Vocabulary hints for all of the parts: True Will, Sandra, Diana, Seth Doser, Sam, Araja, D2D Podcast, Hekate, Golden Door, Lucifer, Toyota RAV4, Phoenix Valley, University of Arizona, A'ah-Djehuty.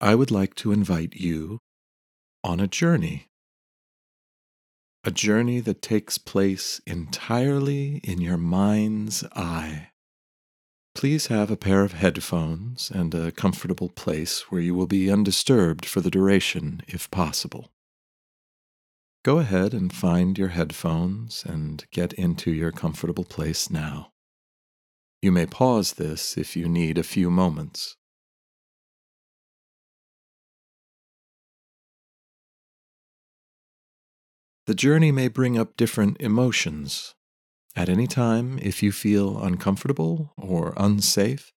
I would like to invite you on a journey that takes place entirely in your mind's eye. Please have a pair of headphones and a comfortable place where you will be undisturbed for the duration, if possible. Go ahead and find your headphones and get into your comfortable place now. You may pause this if you need a few moments. The journey may bring up different emotions. At any time, if you feel uncomfortable or unsafe,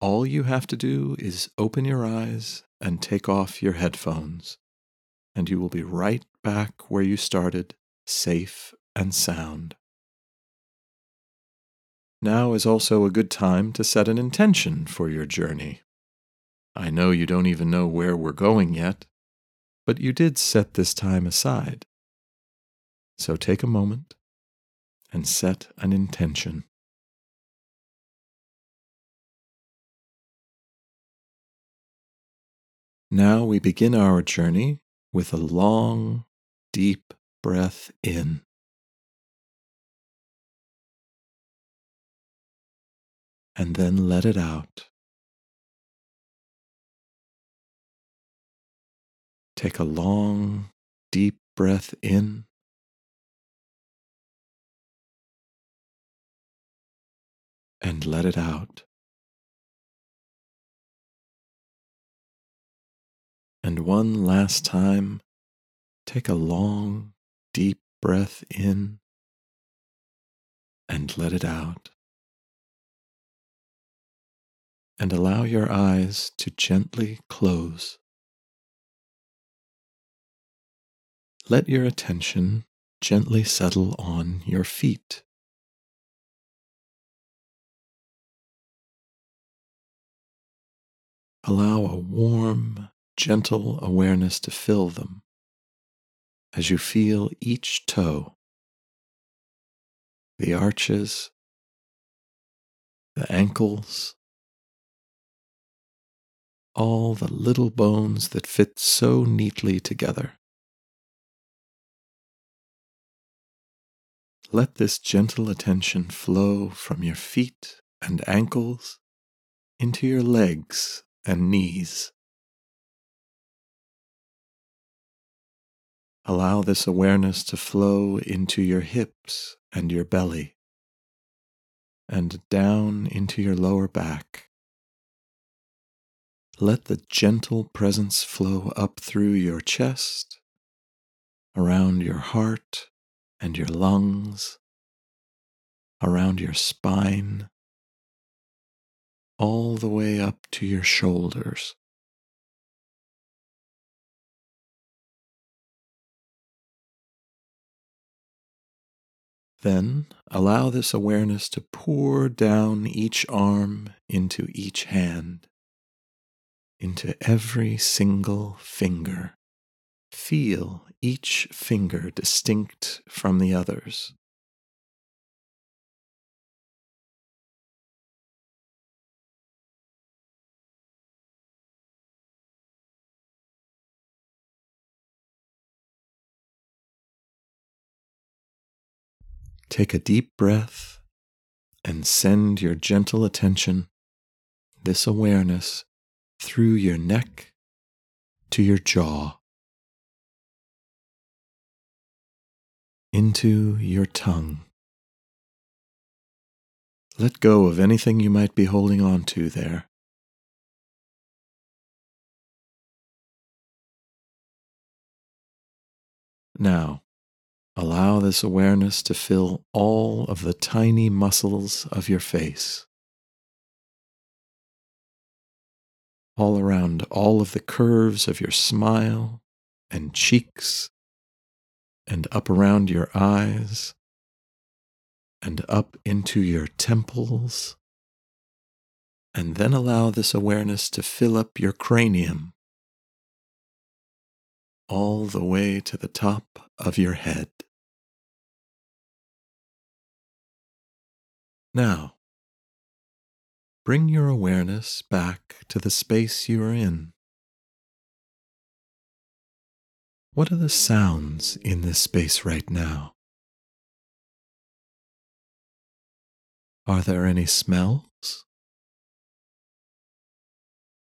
all you have to do is open your eyes and take off your headphones, and you will be right back where you started, safe and sound. Now is also a good time to set an intention for your journey. I know you don't even know where we're going yet, but you did set this time aside. So take a moment and set an intention. Now we begin our journey with a long, deep breath in. And then let it out. Take a long, deep breath in. And let it out. And one last time, take a long, deep breath in and let it out. And allow your eyes to gently close. Let your attention gently settle on your feet. Allow a warm, gentle awareness to fill them as you feel each toe, the arches, the ankles, all the little bones that fit so neatly together. Let this gentle attention flow from your feet and ankles into your legs and knees. Allow this awareness to flow into your hips and your belly, and down into your lower back. Let the gentle presence flow up through your chest, around your heart and your lungs, around your spine, all the way up to your shoulders. Then allow this awareness to pour down each arm into each hand, into every single finger. Feel each finger distinct from the others. Take a deep breath and send your gentle attention, this awareness, through your neck to your jaw, into your tongue. Let go of anything you might be holding on to there. Now, allow this awareness to fill all of the tiny muscles of your face, all around all of the curves of your smile and cheeks, and up around your eyes, and up into your temples. And then allow this awareness to fill up your cranium, all the way to the top of your head. Now, bring your awareness back to the space you are in What are the sounds in this space right now? Are there any smells?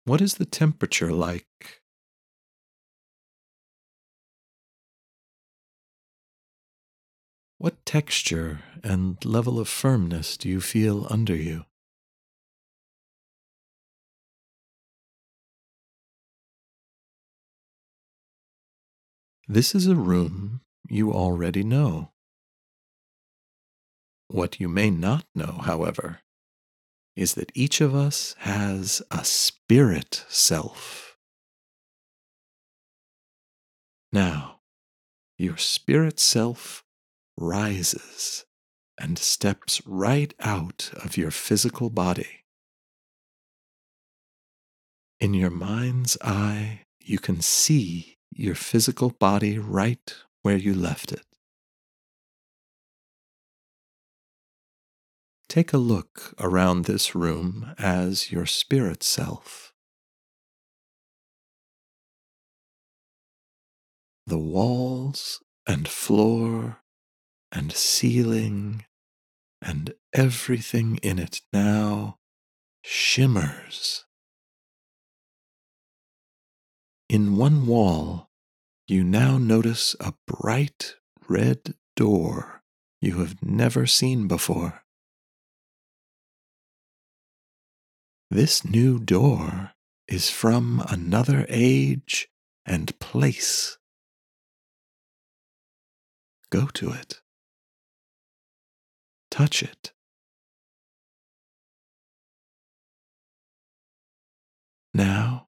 What is the temperature like? What texture and level of firmness do you feel under you? This is a room you already know. What you may not know, however, is that each of us has a spirit self. Now, your spirit self rises and steps right out of your physical body. In your mind's eye, you can see your physical body right where you left it. Take a look around this room as your spirit self. The walls and floor and ceiling and everything in it now shimmers. In one wall, you now notice a bright red door you have never seen before. This new door is from another age and place. Go to it. Touch it. Now,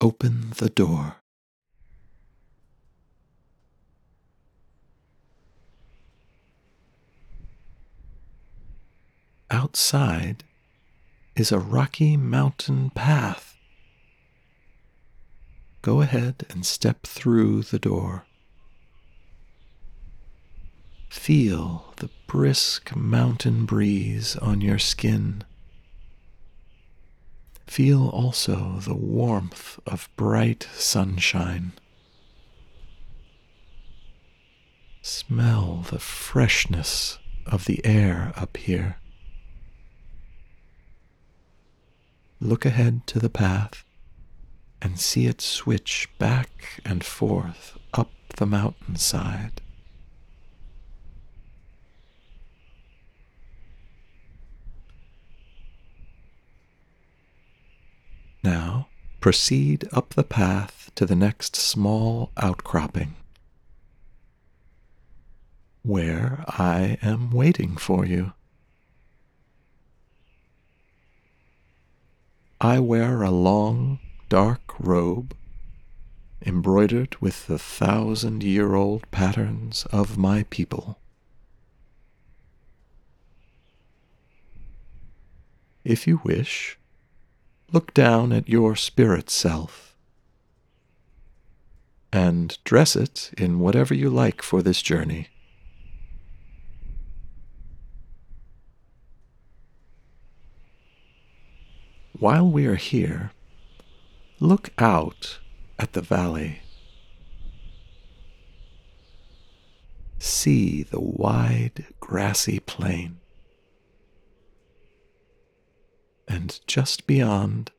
open the door. Outside is a rocky mountain path. Go ahead and step through the door. Feel the brisk mountain breeze on your skin. Feel also the warmth of bright sunshine. Smell the freshness of the air up here. Look ahead to the path and see it switch back and forth up the mountainside. Now, proceed up the path to the next small outcropping, where I am waiting for you. I wear a long, dark robe, embroidered with the 1,000-year-old patterns of my people. If you wish, look down at your spirit self and dress it in whatever you like for this journey. While we are here, look out at the valley. See the wide, grassy plain. And just beyond,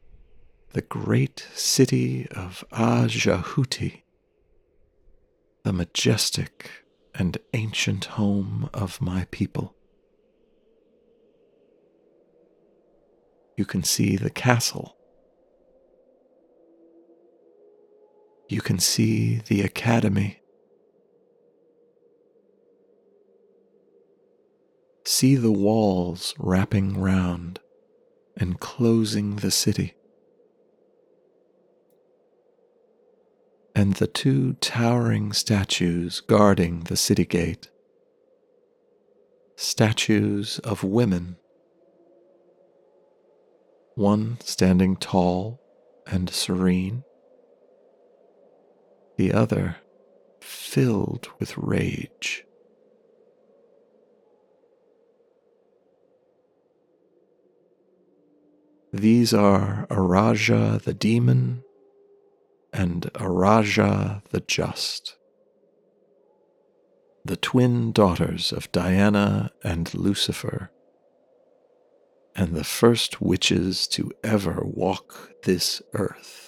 the great city of A'ah-Djehuty, the majestic and ancient home of my people. You can see the castle. You can see the academy. See the walls wrapping round, enclosing the city. And the two towering statues guarding the city gate. Statues of women. One standing tall and serene, the other filled with rage. These are Araja the demon and Araja the Just, the twin daughters of Diana and Lucifer, and the first witches to ever walk this earth.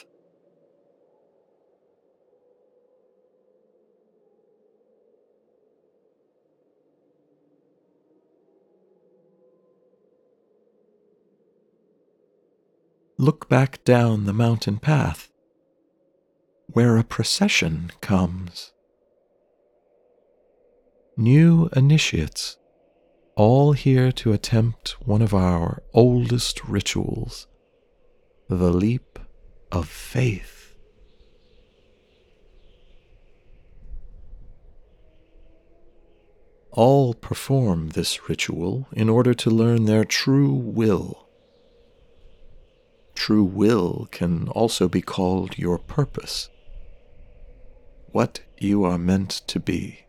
Look back down the mountain path, where a procession comes. New initiates, all here to attempt one of our oldest rituals, the leap of faith. All perform this ritual in order to learn their true will. True will can also be called your purpose, what you are meant to be.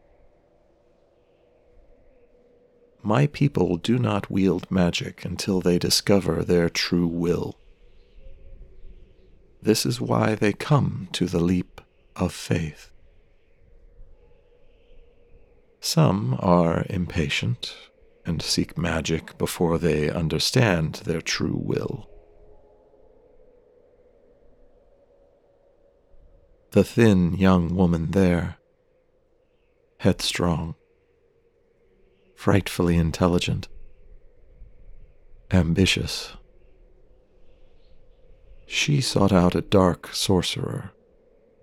My people do not wield magic until they discover their true will. This is why they come to the leap of faith. Some are impatient and seek magic before they understand their true will. The thin young woman there, headstrong, frightfully intelligent, ambitious. She sought out a dark sorcerer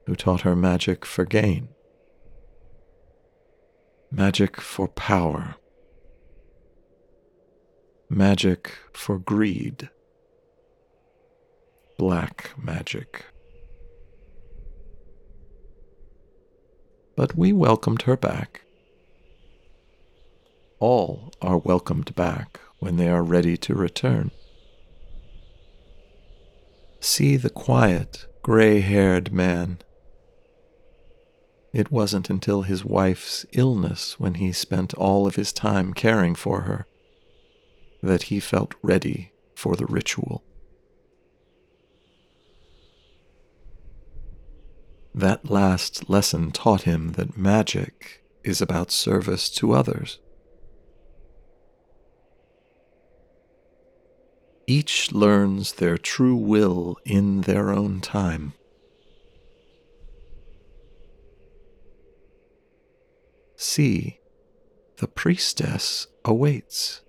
who taught her magic for gain, magic for power, magic for greed, black magic. But we welcomed her back. All are welcomed back when they are ready to return. See the quiet, gray-haired man. It wasn't until his wife's illness, when he spent all of his time caring for her, that he felt ready for the ritual. That last lesson taught him that magic is about service to others. Each learns their true will in their own time. See, the priestess awaits.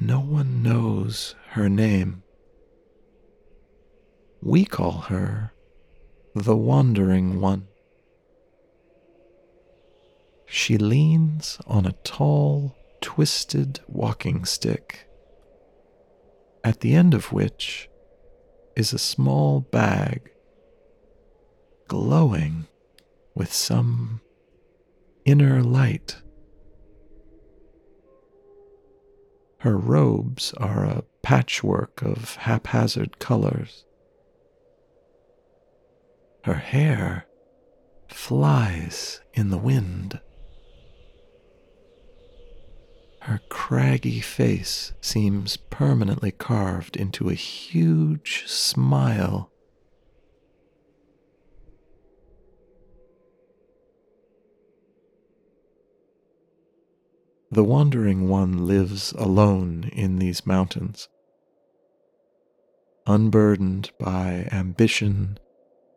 No one knows her name. We call her the Wandering One. She leans on a tall, twisted walking stick, at the end of which is a small bag glowing with some inner light. Her robes are a patchwork of haphazard colors. Her hair flies in the wind. Her craggy face seems permanently carved into a huge smile. The Wandering One lives alone in these mountains, unburdened by ambition,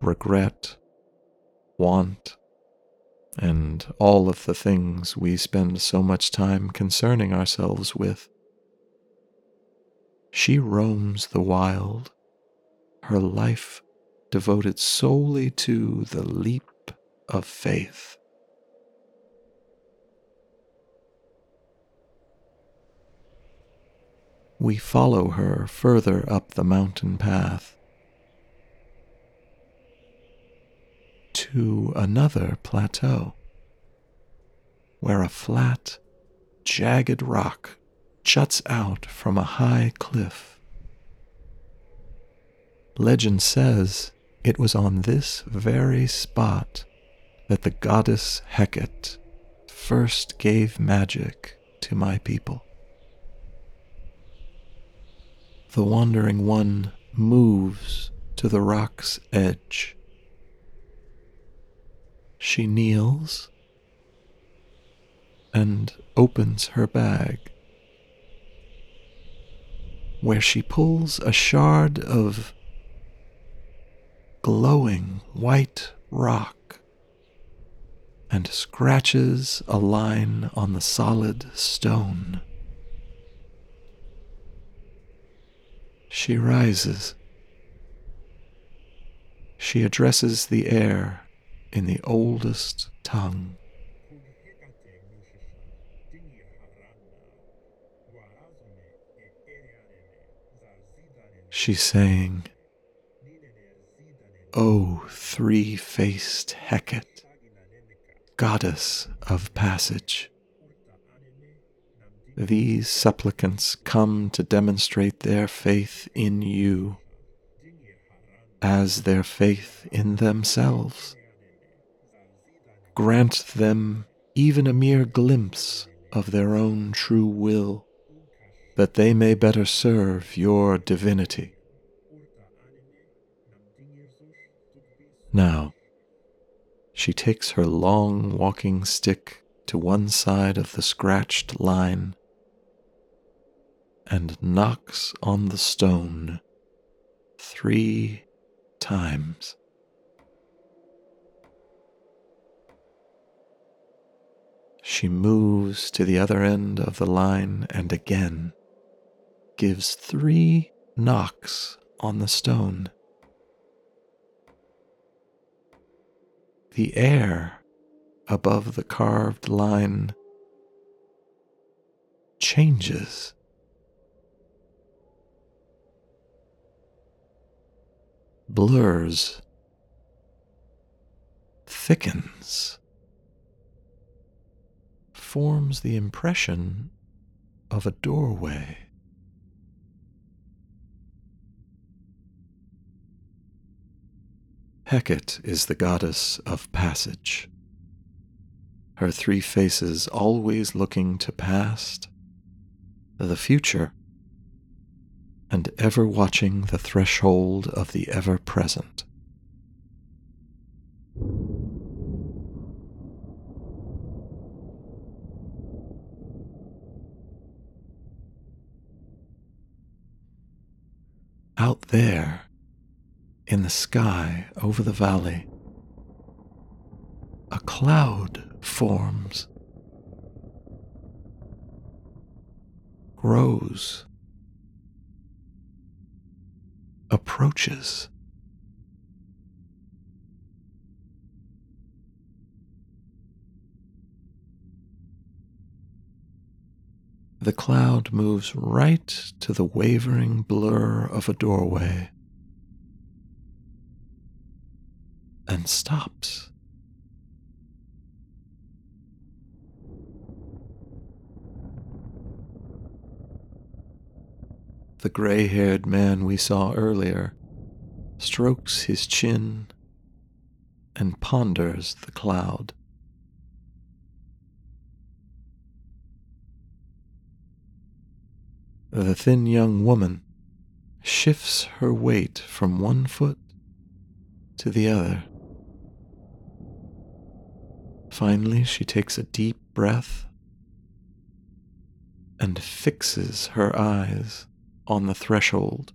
regret, want, and all of the things we spend so much time concerning ourselves with. She roams the wild, her life devoted solely to the leap of faith. We follow her further up the mountain path, to another plateau, where a flat, jagged rock juts out from a high cliff. Legend says it was on this very spot that the goddess Hekate first gave magic to my people. The Wandering One moves to the rock's edge. She kneels and opens her bag, where she pulls a shard of glowing white rock and scratches a line on the solid stone. She rises. She addresses the air in the oldest tongue. She sang, "O three-faced Hekate, goddess of passage, these supplicants come to demonstrate their faith in you as their faith in themselves. Grant them even a mere glimpse of their own true will, that they may better serve your divinity." Now, she takes her long walking stick to one side of the scratched line and knocks on the stone 3 times. She moves to the other end of the line and again gives 3 knocks on the stone. The air above the carved line changes. Blurs. Thickens. Forms the impression of a doorway. Hekate is the goddess of passage, her 3 faces always looking to past, the future, and ever watching the threshold of the ever-present. Out there, in the sky over the valley, a cloud forms, grows, approaches. The cloud moves right to the wavering blur of a doorway and stops. The gray-haired man we saw earlier strokes his chin and ponders the cloud. The thin young woman shifts her weight from one foot to the other. Finally, she takes a deep breath and fixes her eyes on the threshold.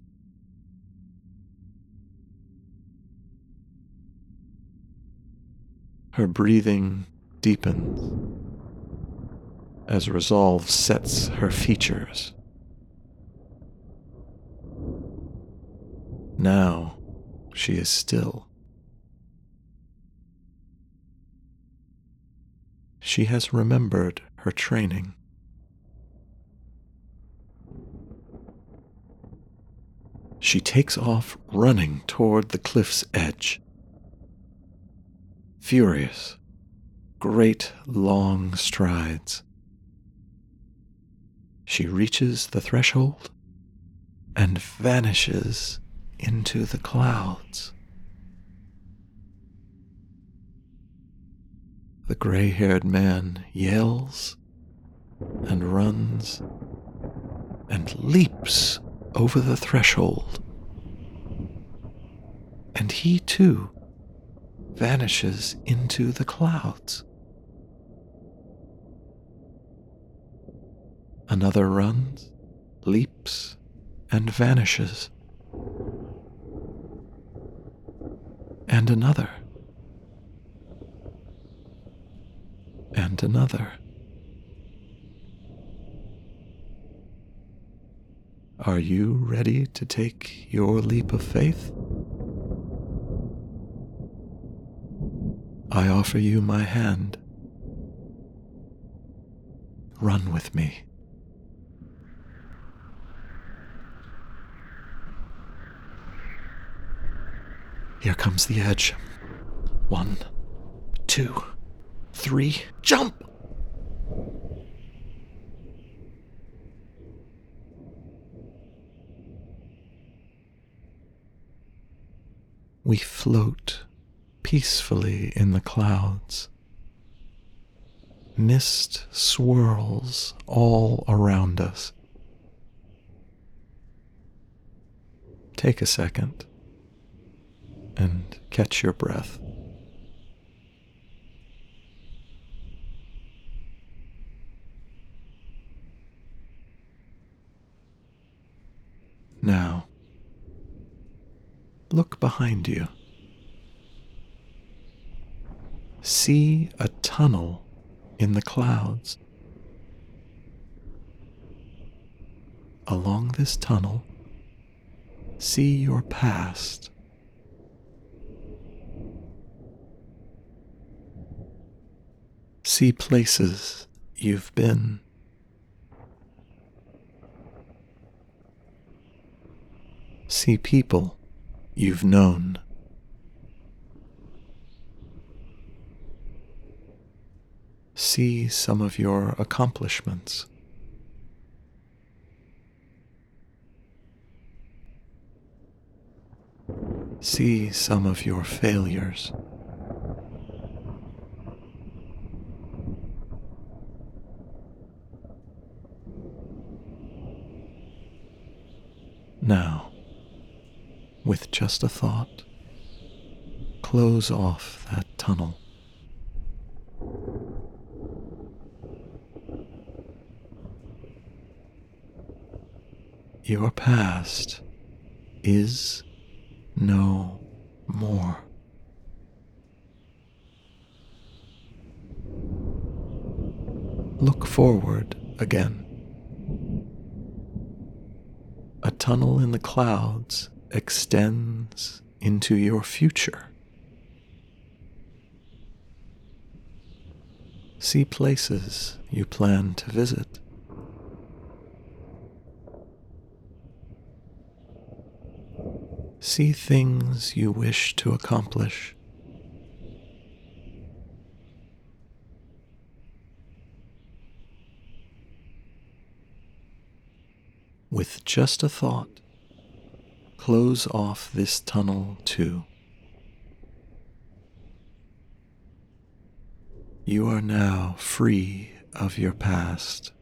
Her breathing deepens as resolve sets her features. Now she is still. She has remembered her training. She takes off running toward the cliff's edge. Furious, great long strides. She reaches the threshold and vanishes into the clouds. The gray-haired man yells and runs and leaps over the threshold and he too vanishes into the clouds. Another runs, leaps, and vanishes. And another. And another. Are you ready to take your leap of faith? I offer you my hand. Run with me. Here comes the edge. 1, 2, 3, jump! We float peacefully in the clouds. Mist swirls all around us. Take a second and catch your breath. Now, look behind you. See a tunnel in the clouds. Along this tunnel, see your past. See places you've been. See people you've known. See some of your accomplishments. See some of your failures. Now, with just a thought, close off that tunnel. Your past is no more. Look forward again. A tunnel in the clouds extends into your future. See places you plan to visit. See things you wish to accomplish. With just a thought, close off this tunnel too. You are now free of your past.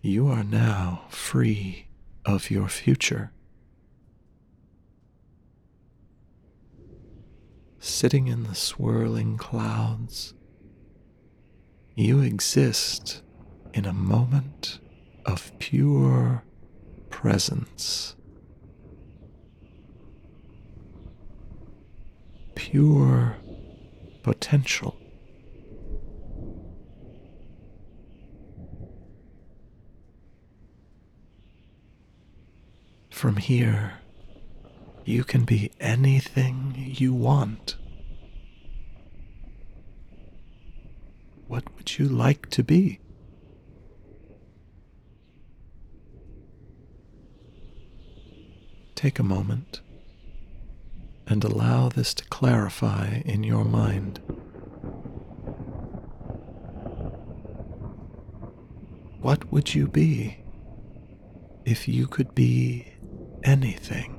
You are now free of your future. Sitting in the swirling clouds, you exist in a moment of pure presence, pure potential. From here, you can be anything you want. What would you like to be? Take a moment and allow this to clarify in your mind. What would you be if you could be anything?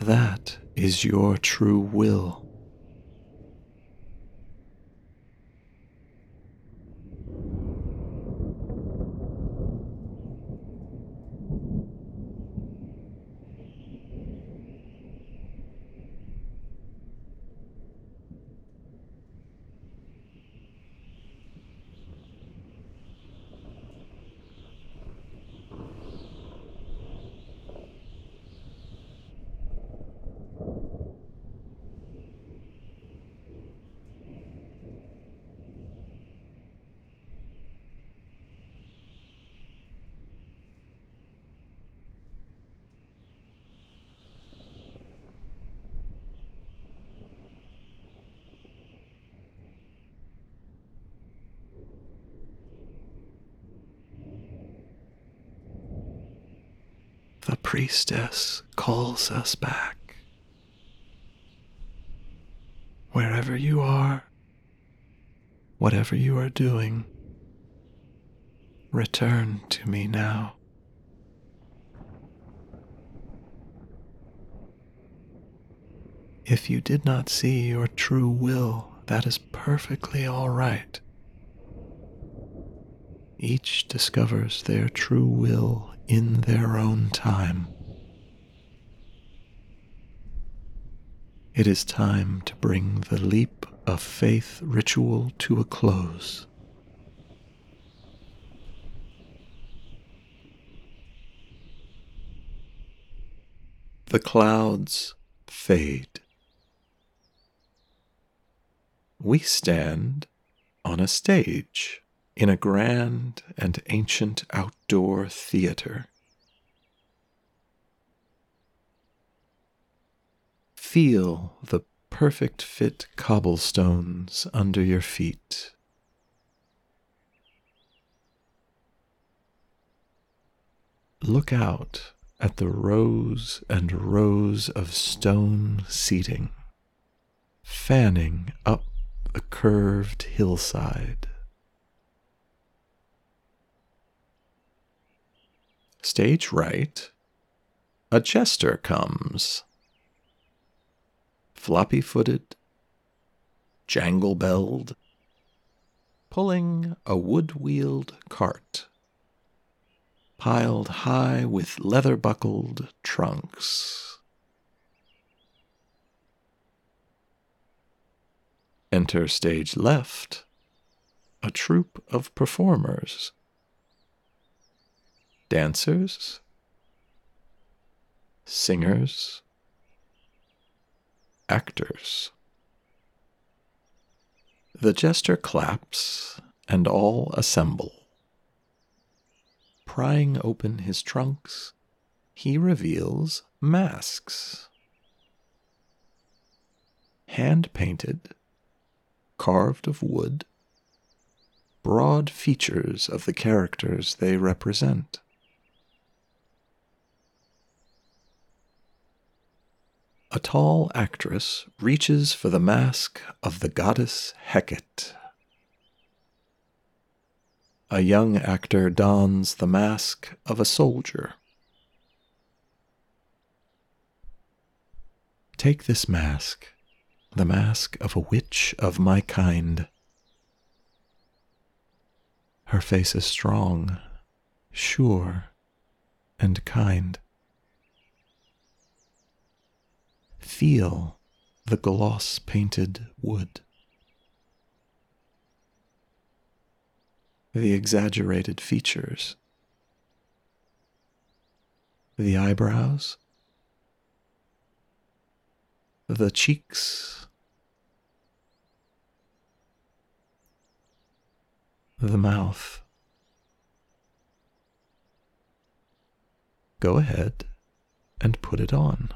That is your true will. The priestess calls us back. Wherever you are, whatever you are doing, return to me now. If you did not see your true will, that is perfectly all right. Each discovers their true will in their own time. It is time to bring the leap of faith ritual to a close. The clouds fade. We stand on a stage in a grand and ancient outdoor theater. Feel the perfect fit cobblestones under your feet. Look out at the rows and rows of stone seating, fanning up the curved hillside. Stage right, a jester comes, floppy-footed, jangle-belled, pulling a wood-wheeled cart, piled high with leather-buckled trunks. Enter stage left, a troupe of performers. Dancers, singers, actors. The jester claps, and all assemble. Prying open his trunks, he reveals masks. Hand-painted, carved of wood, broad features of the characters they represent. A tall actress reaches for the mask of the goddess Hekate. A young actor dons the mask of a soldier. Take this mask, the mask of a witch of my kind. Her face is strong, sure, and kind. Feel the gloss-painted wood. The exaggerated features. The eyebrows. The cheeks. The mouth. Go ahead and put it on.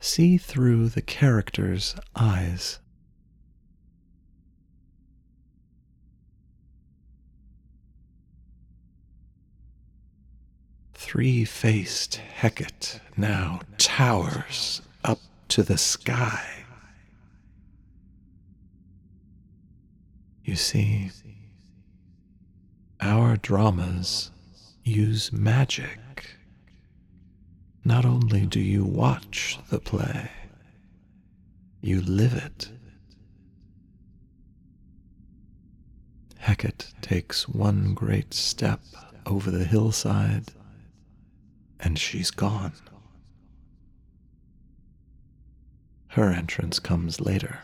See through the character's eyes. Three-faced Hekate now towers up to the sky. You see, our dramas use magic, Not only do you watch the play, you live it. Hekate takes one great step over the hillside, and she's gone. Her entrance comes later,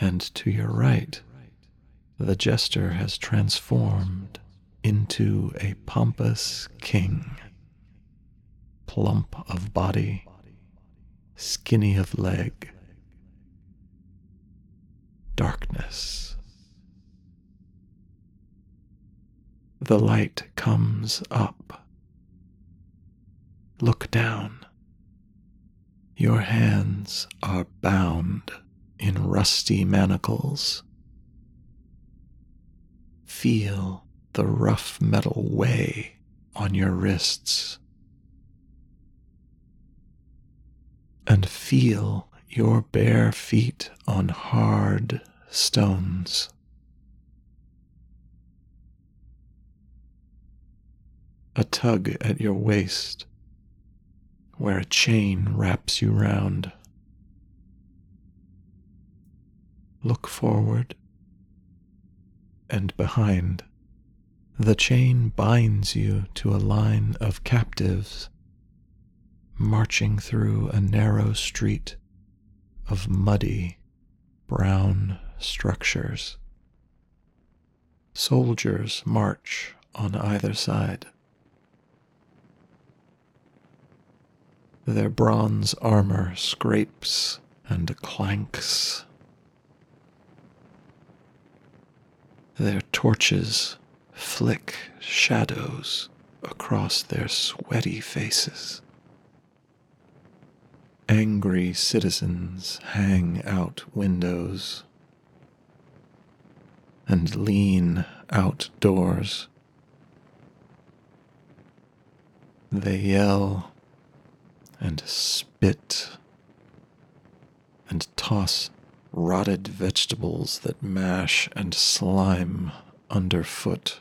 and to your right, the jester has transformed into a pompous king, plump of body, skinny of leg. Darkness. The light comes up. Look down. Your hands are bound in rusty manacles. Feel the rough metal weigh on your wrists. And feel your bare feet on hard stones. A tug at your waist, where a chain wraps you round. Look forward and behind. The chain binds you to a line of captives marching through a narrow street of muddy, brown structures. Soldiers march on either side. Their bronze armor scrapes and clanks. Their torches flick shadows across their sweaty faces. Angry citizens hang out windows and lean outdoors. They yell and spit and toss rotted vegetables that mash and slime underfoot.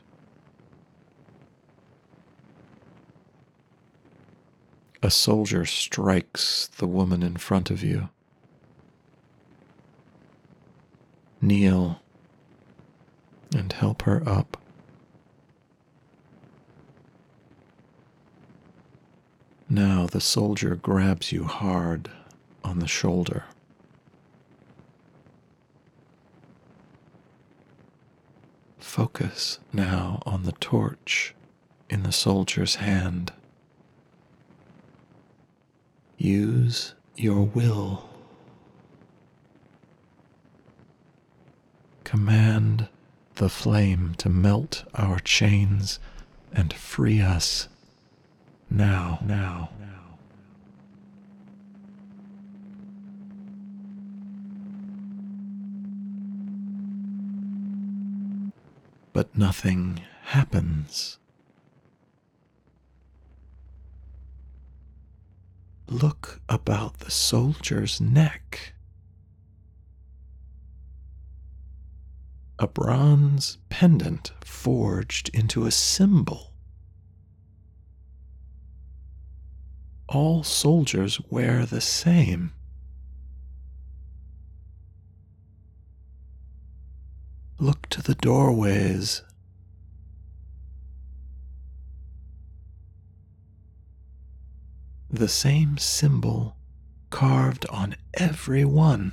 A soldier strikes the woman in front of you. Kneel and help her up. Now the soldier grabs you hard on the shoulder. Focus now on the torch in the soldier's hand. Use your will. Command the flame to melt our chains and free us now. But nothing happens. Look about the soldier's neck. A bronze pendant forged into a symbol. All soldiers wear the same. Look to the doorways. The same symbol carved on every one.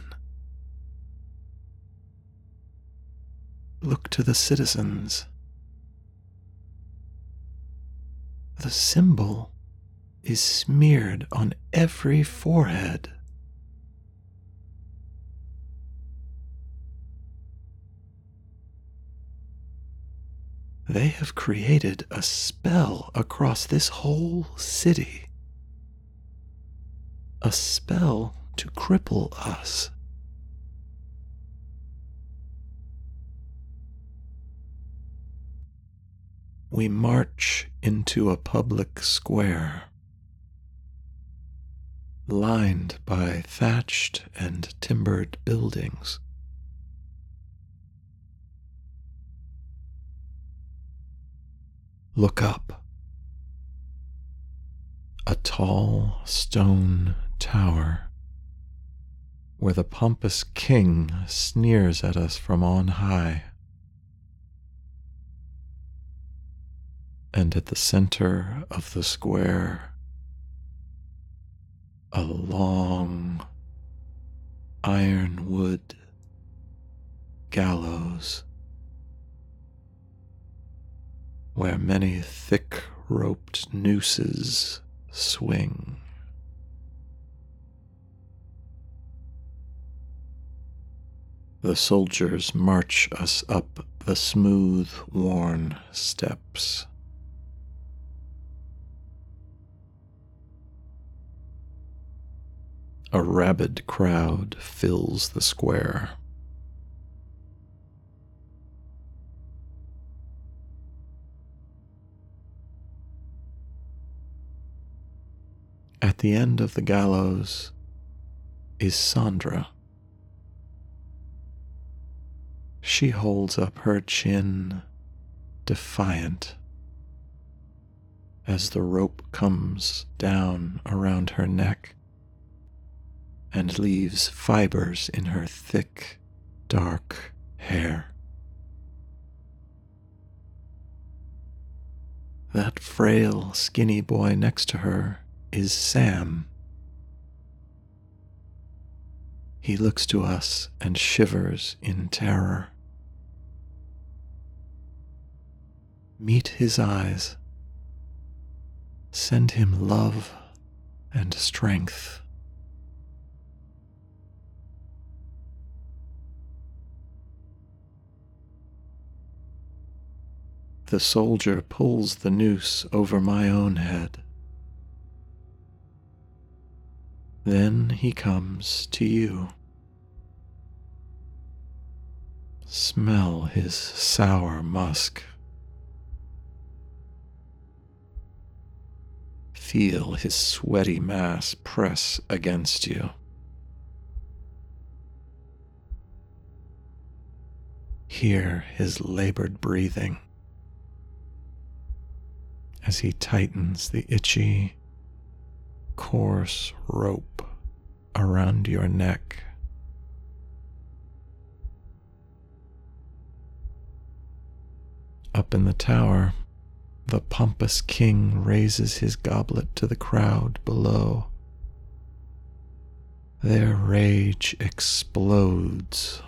Look to the citizens. The symbol is smeared on every forehead. They have created a spell across this whole city. A spell to cripple us. We march into a public square, lined by thatched and timbered buildings. Look up. a tall stone tower where the pompous king sneers at us from on high. And at the center of the square, a long ironwood gallows where many thick roped nooses swing. The soldiers march us up the smooth, worn steps. A rabid crowd fills the square. At the end of the gallows is Sandra. She holds up her chin, defiant, as the rope comes down around her neck and leaves fibers in her thick, dark hair. That frail, skinny boy next to her is Sam. He looks to us and shivers in terror. Meet his eyes. Send him love and strength. The soldier pulls the noose over my own head. Then he comes to you. Smell his sour musk. Feel his sweaty mass press against you. Hear his labored breathing as he tightens the itchy, coarse rope around your neck. Up in the tower, the pompous king raises his goblet to the crowd below. Their rage explodes.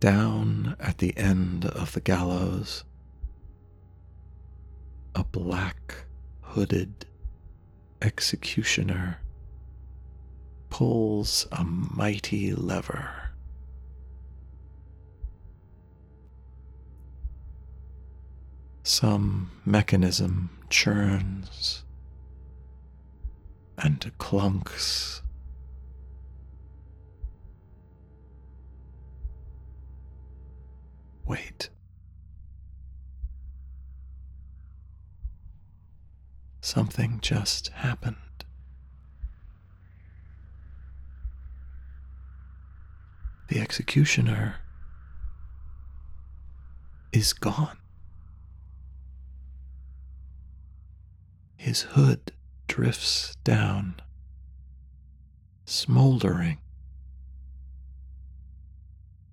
Down at the end of the gallows, a black hooded executioner pulls a mighty lever. Some mechanism churns and clunks. Wait. Something just happened. The executioner is gone. His hood drifts down, smoldering,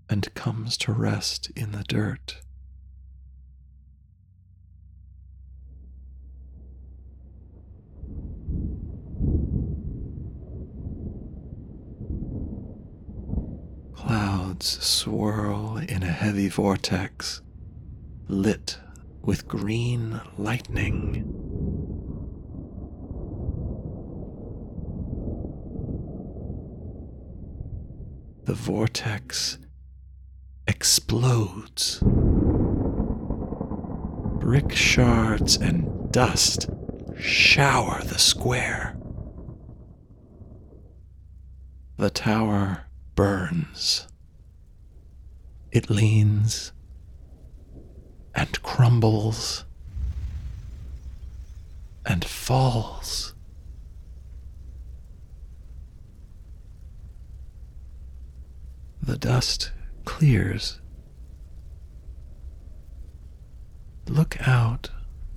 and comes to rest in the dirt. Clouds swirl in a heavy vortex, lit with green lightning. The vortex explodes. Brick shards and dust shower the square. The tower burns. It leans and crumbles and falls. The the dust clears, look out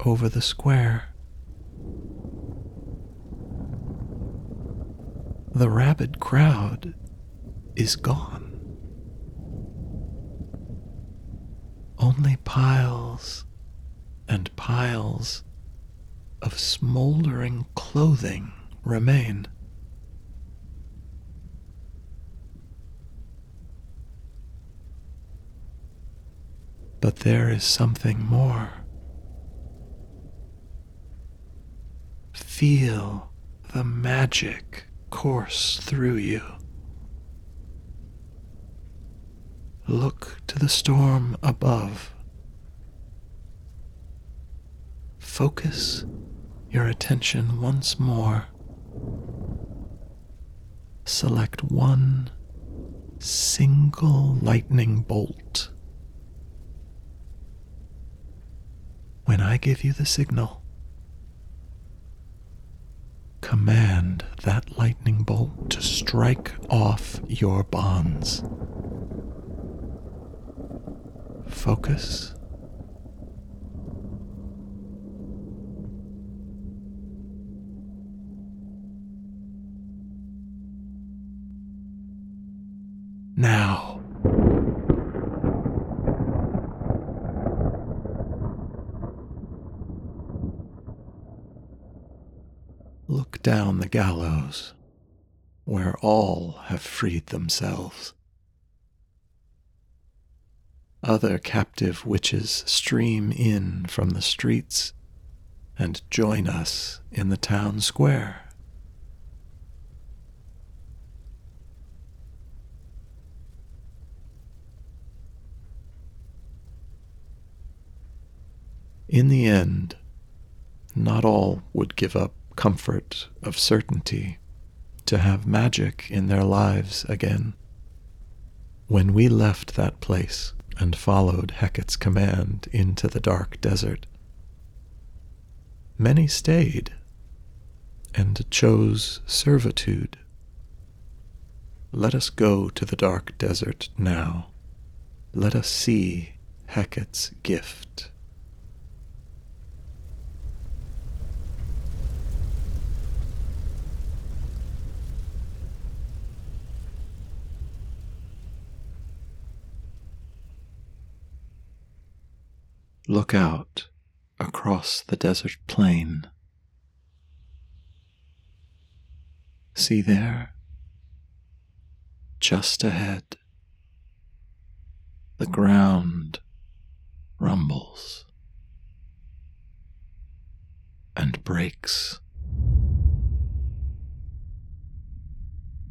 over the square. The rabid crowd is gone. Only piles and piles of smoldering clothing remain. But there is something more. Feel the magic course through you. Look to the storm above. Focus your attention once more. Select one single lightning bolt. When I give you the signal, command that lightning bolt to strike off your bonds. Focus. Now. Look down the gallows, where all have freed themselves. Other captive witches stream in from the streets and join us in the town square. In the end, not all would give up comfort of certainty to have magic in their lives again. When we left that place and followed Hecate's command into the dark desert, many stayed and chose servitude. Let us go to the dark desert now. Let us see Hecate's gift. Look out across the desert plain. See there, just ahead, the ground rumbles and breaks,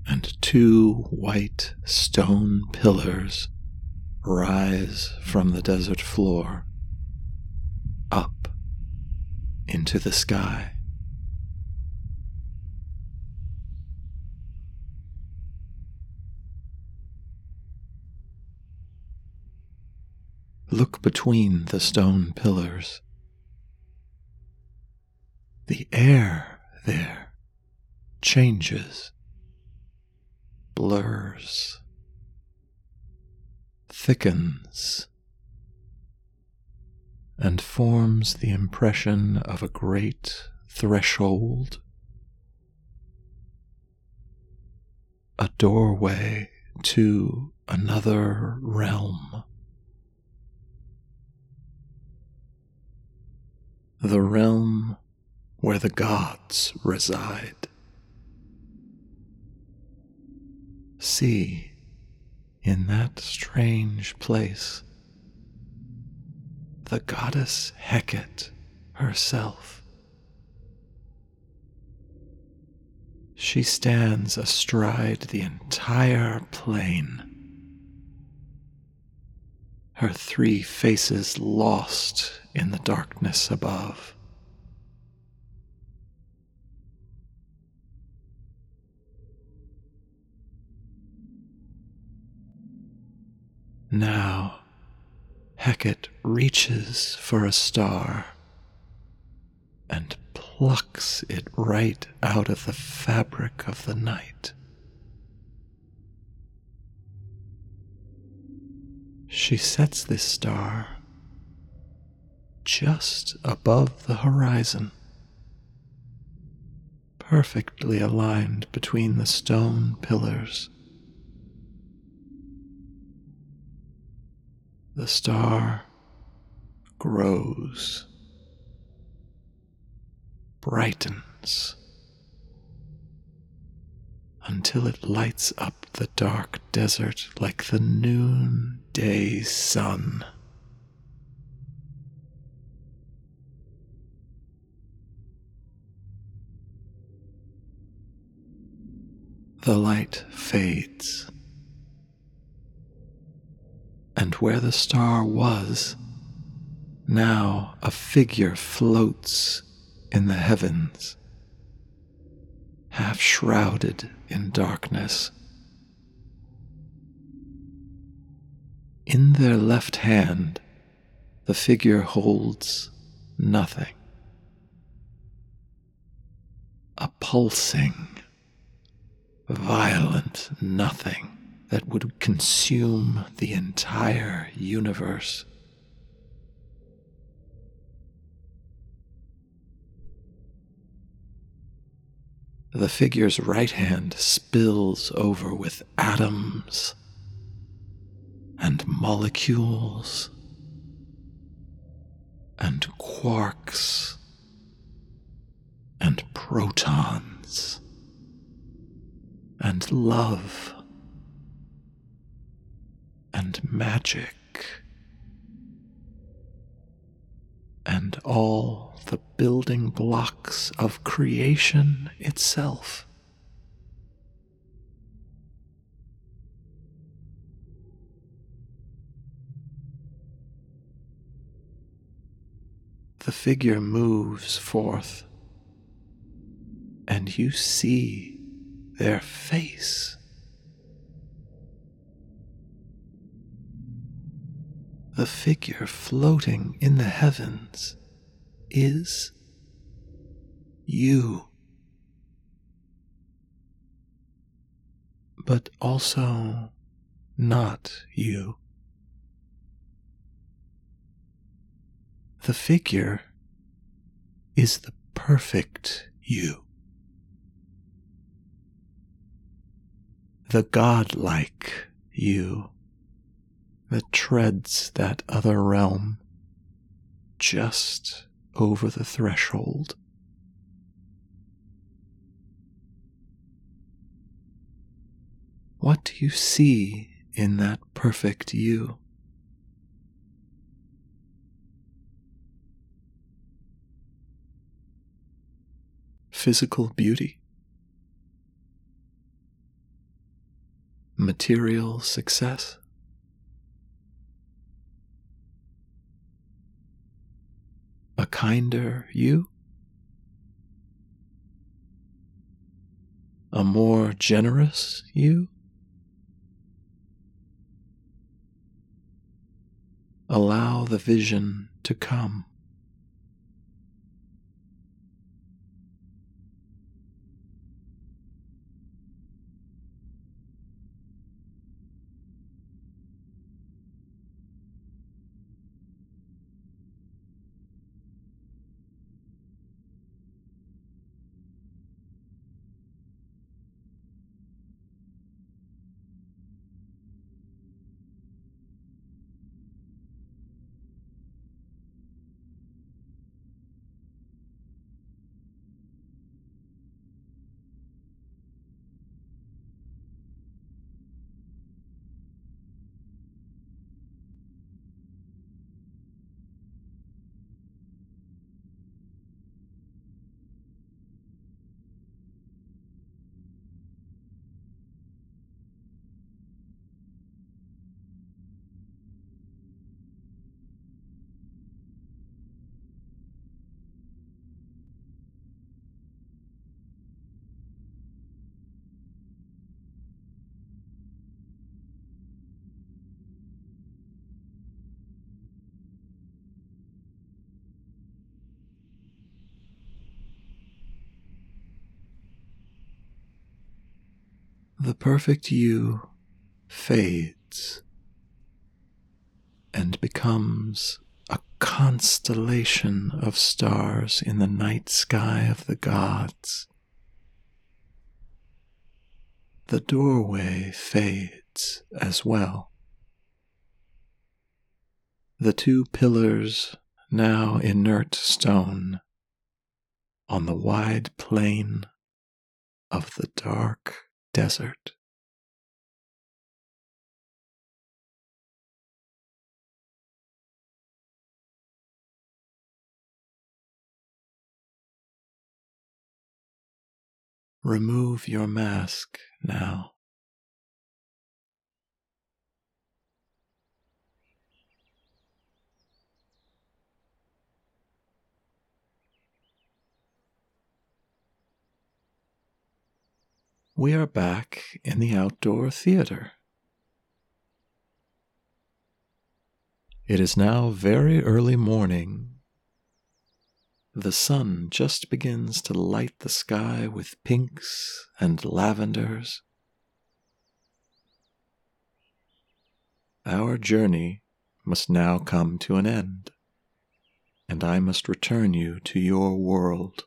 and two white stone pillars rise from the desert floor up into the sky. Look between the stone pillars. The air there changes, blurs, thickens, and forms the impression of a great threshold, a doorway to another realm. The realm where the gods reside. See, in that strange place, the goddess Hekate herself. She stands astride the entire plain, her three faces lost in the darkness above. Now, Hekate reaches for a star and plucks it right out of the fabric of the night. She sets this star just above the horizon, perfectly aligned between the stone pillars. The star grows, brightens, until it lights up the dark desert like the noonday sun. The light fades, and where the star was, now a figure floats in the heavens, half shrouded in darkness. In their left hand, the figure holds nothing. A pulsing, violent nothing that would consume the entire universe. The figure's right hand spills over with atoms and molecules and quarks and protons and love and magic and all the building blocks of creation itself. The figure moves forth, and you see their face. The figure floating in the heavens is you, but also not you. The figure is the perfect you, the godlike you that treads that other realm just over the threshold. What do you see in that perfect you? Physical beauty, material success, a kinder you? A more generous you? Allow the vision to come. The perfect you fades and becomes a constellation of stars in the night sky of the gods. The doorway fades as well. The two pillars, now inert stone, on the wide plain of the dark desert. Remove your mask now. We are back in the outdoor theater. It is now very early morning. The sun just begins to light the sky with pinks and lavenders. Our journey must now come to an end, and I must return you to your world.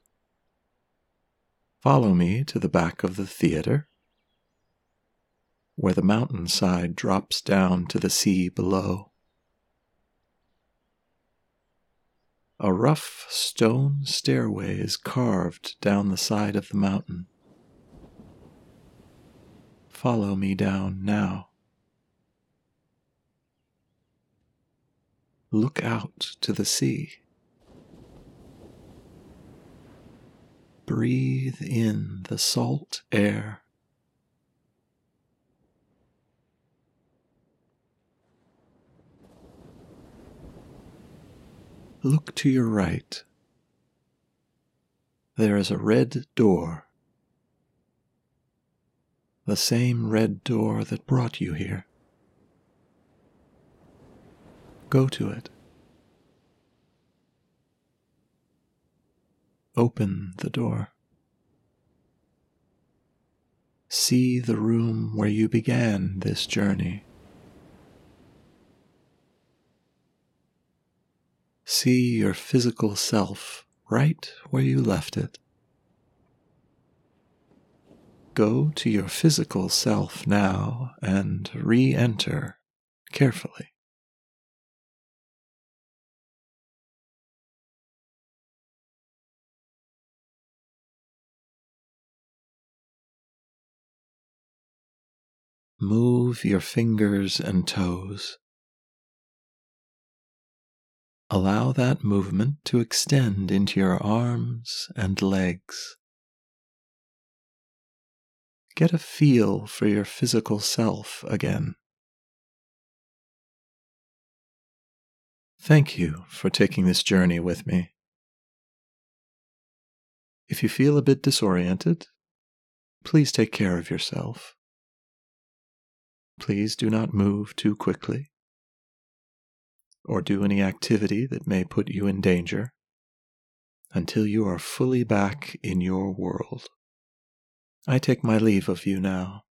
Follow me to the back of the theater, where the mountainside drops down to the sea below. A rough stone stairway is carved down the side of the mountain. Follow me down now. Look out to the sea. Breathe in the salt air. Look to your right. There is a red door. The same red door that brought you here. Go to it. Open the door. See the room where you began this journey. See your physical self right where you left it. Go to your physical self now and re-enter carefully. Move your fingers and toes. Allow that movement to extend into your arms and legs. Get a feel for your physical self again. Thank you for taking this journey with me. If you feel a bit disoriented, please take care of yourself. Please do not move too quickly or do any activity that may put you in danger until you are fully back in your world. I take my leave of you now.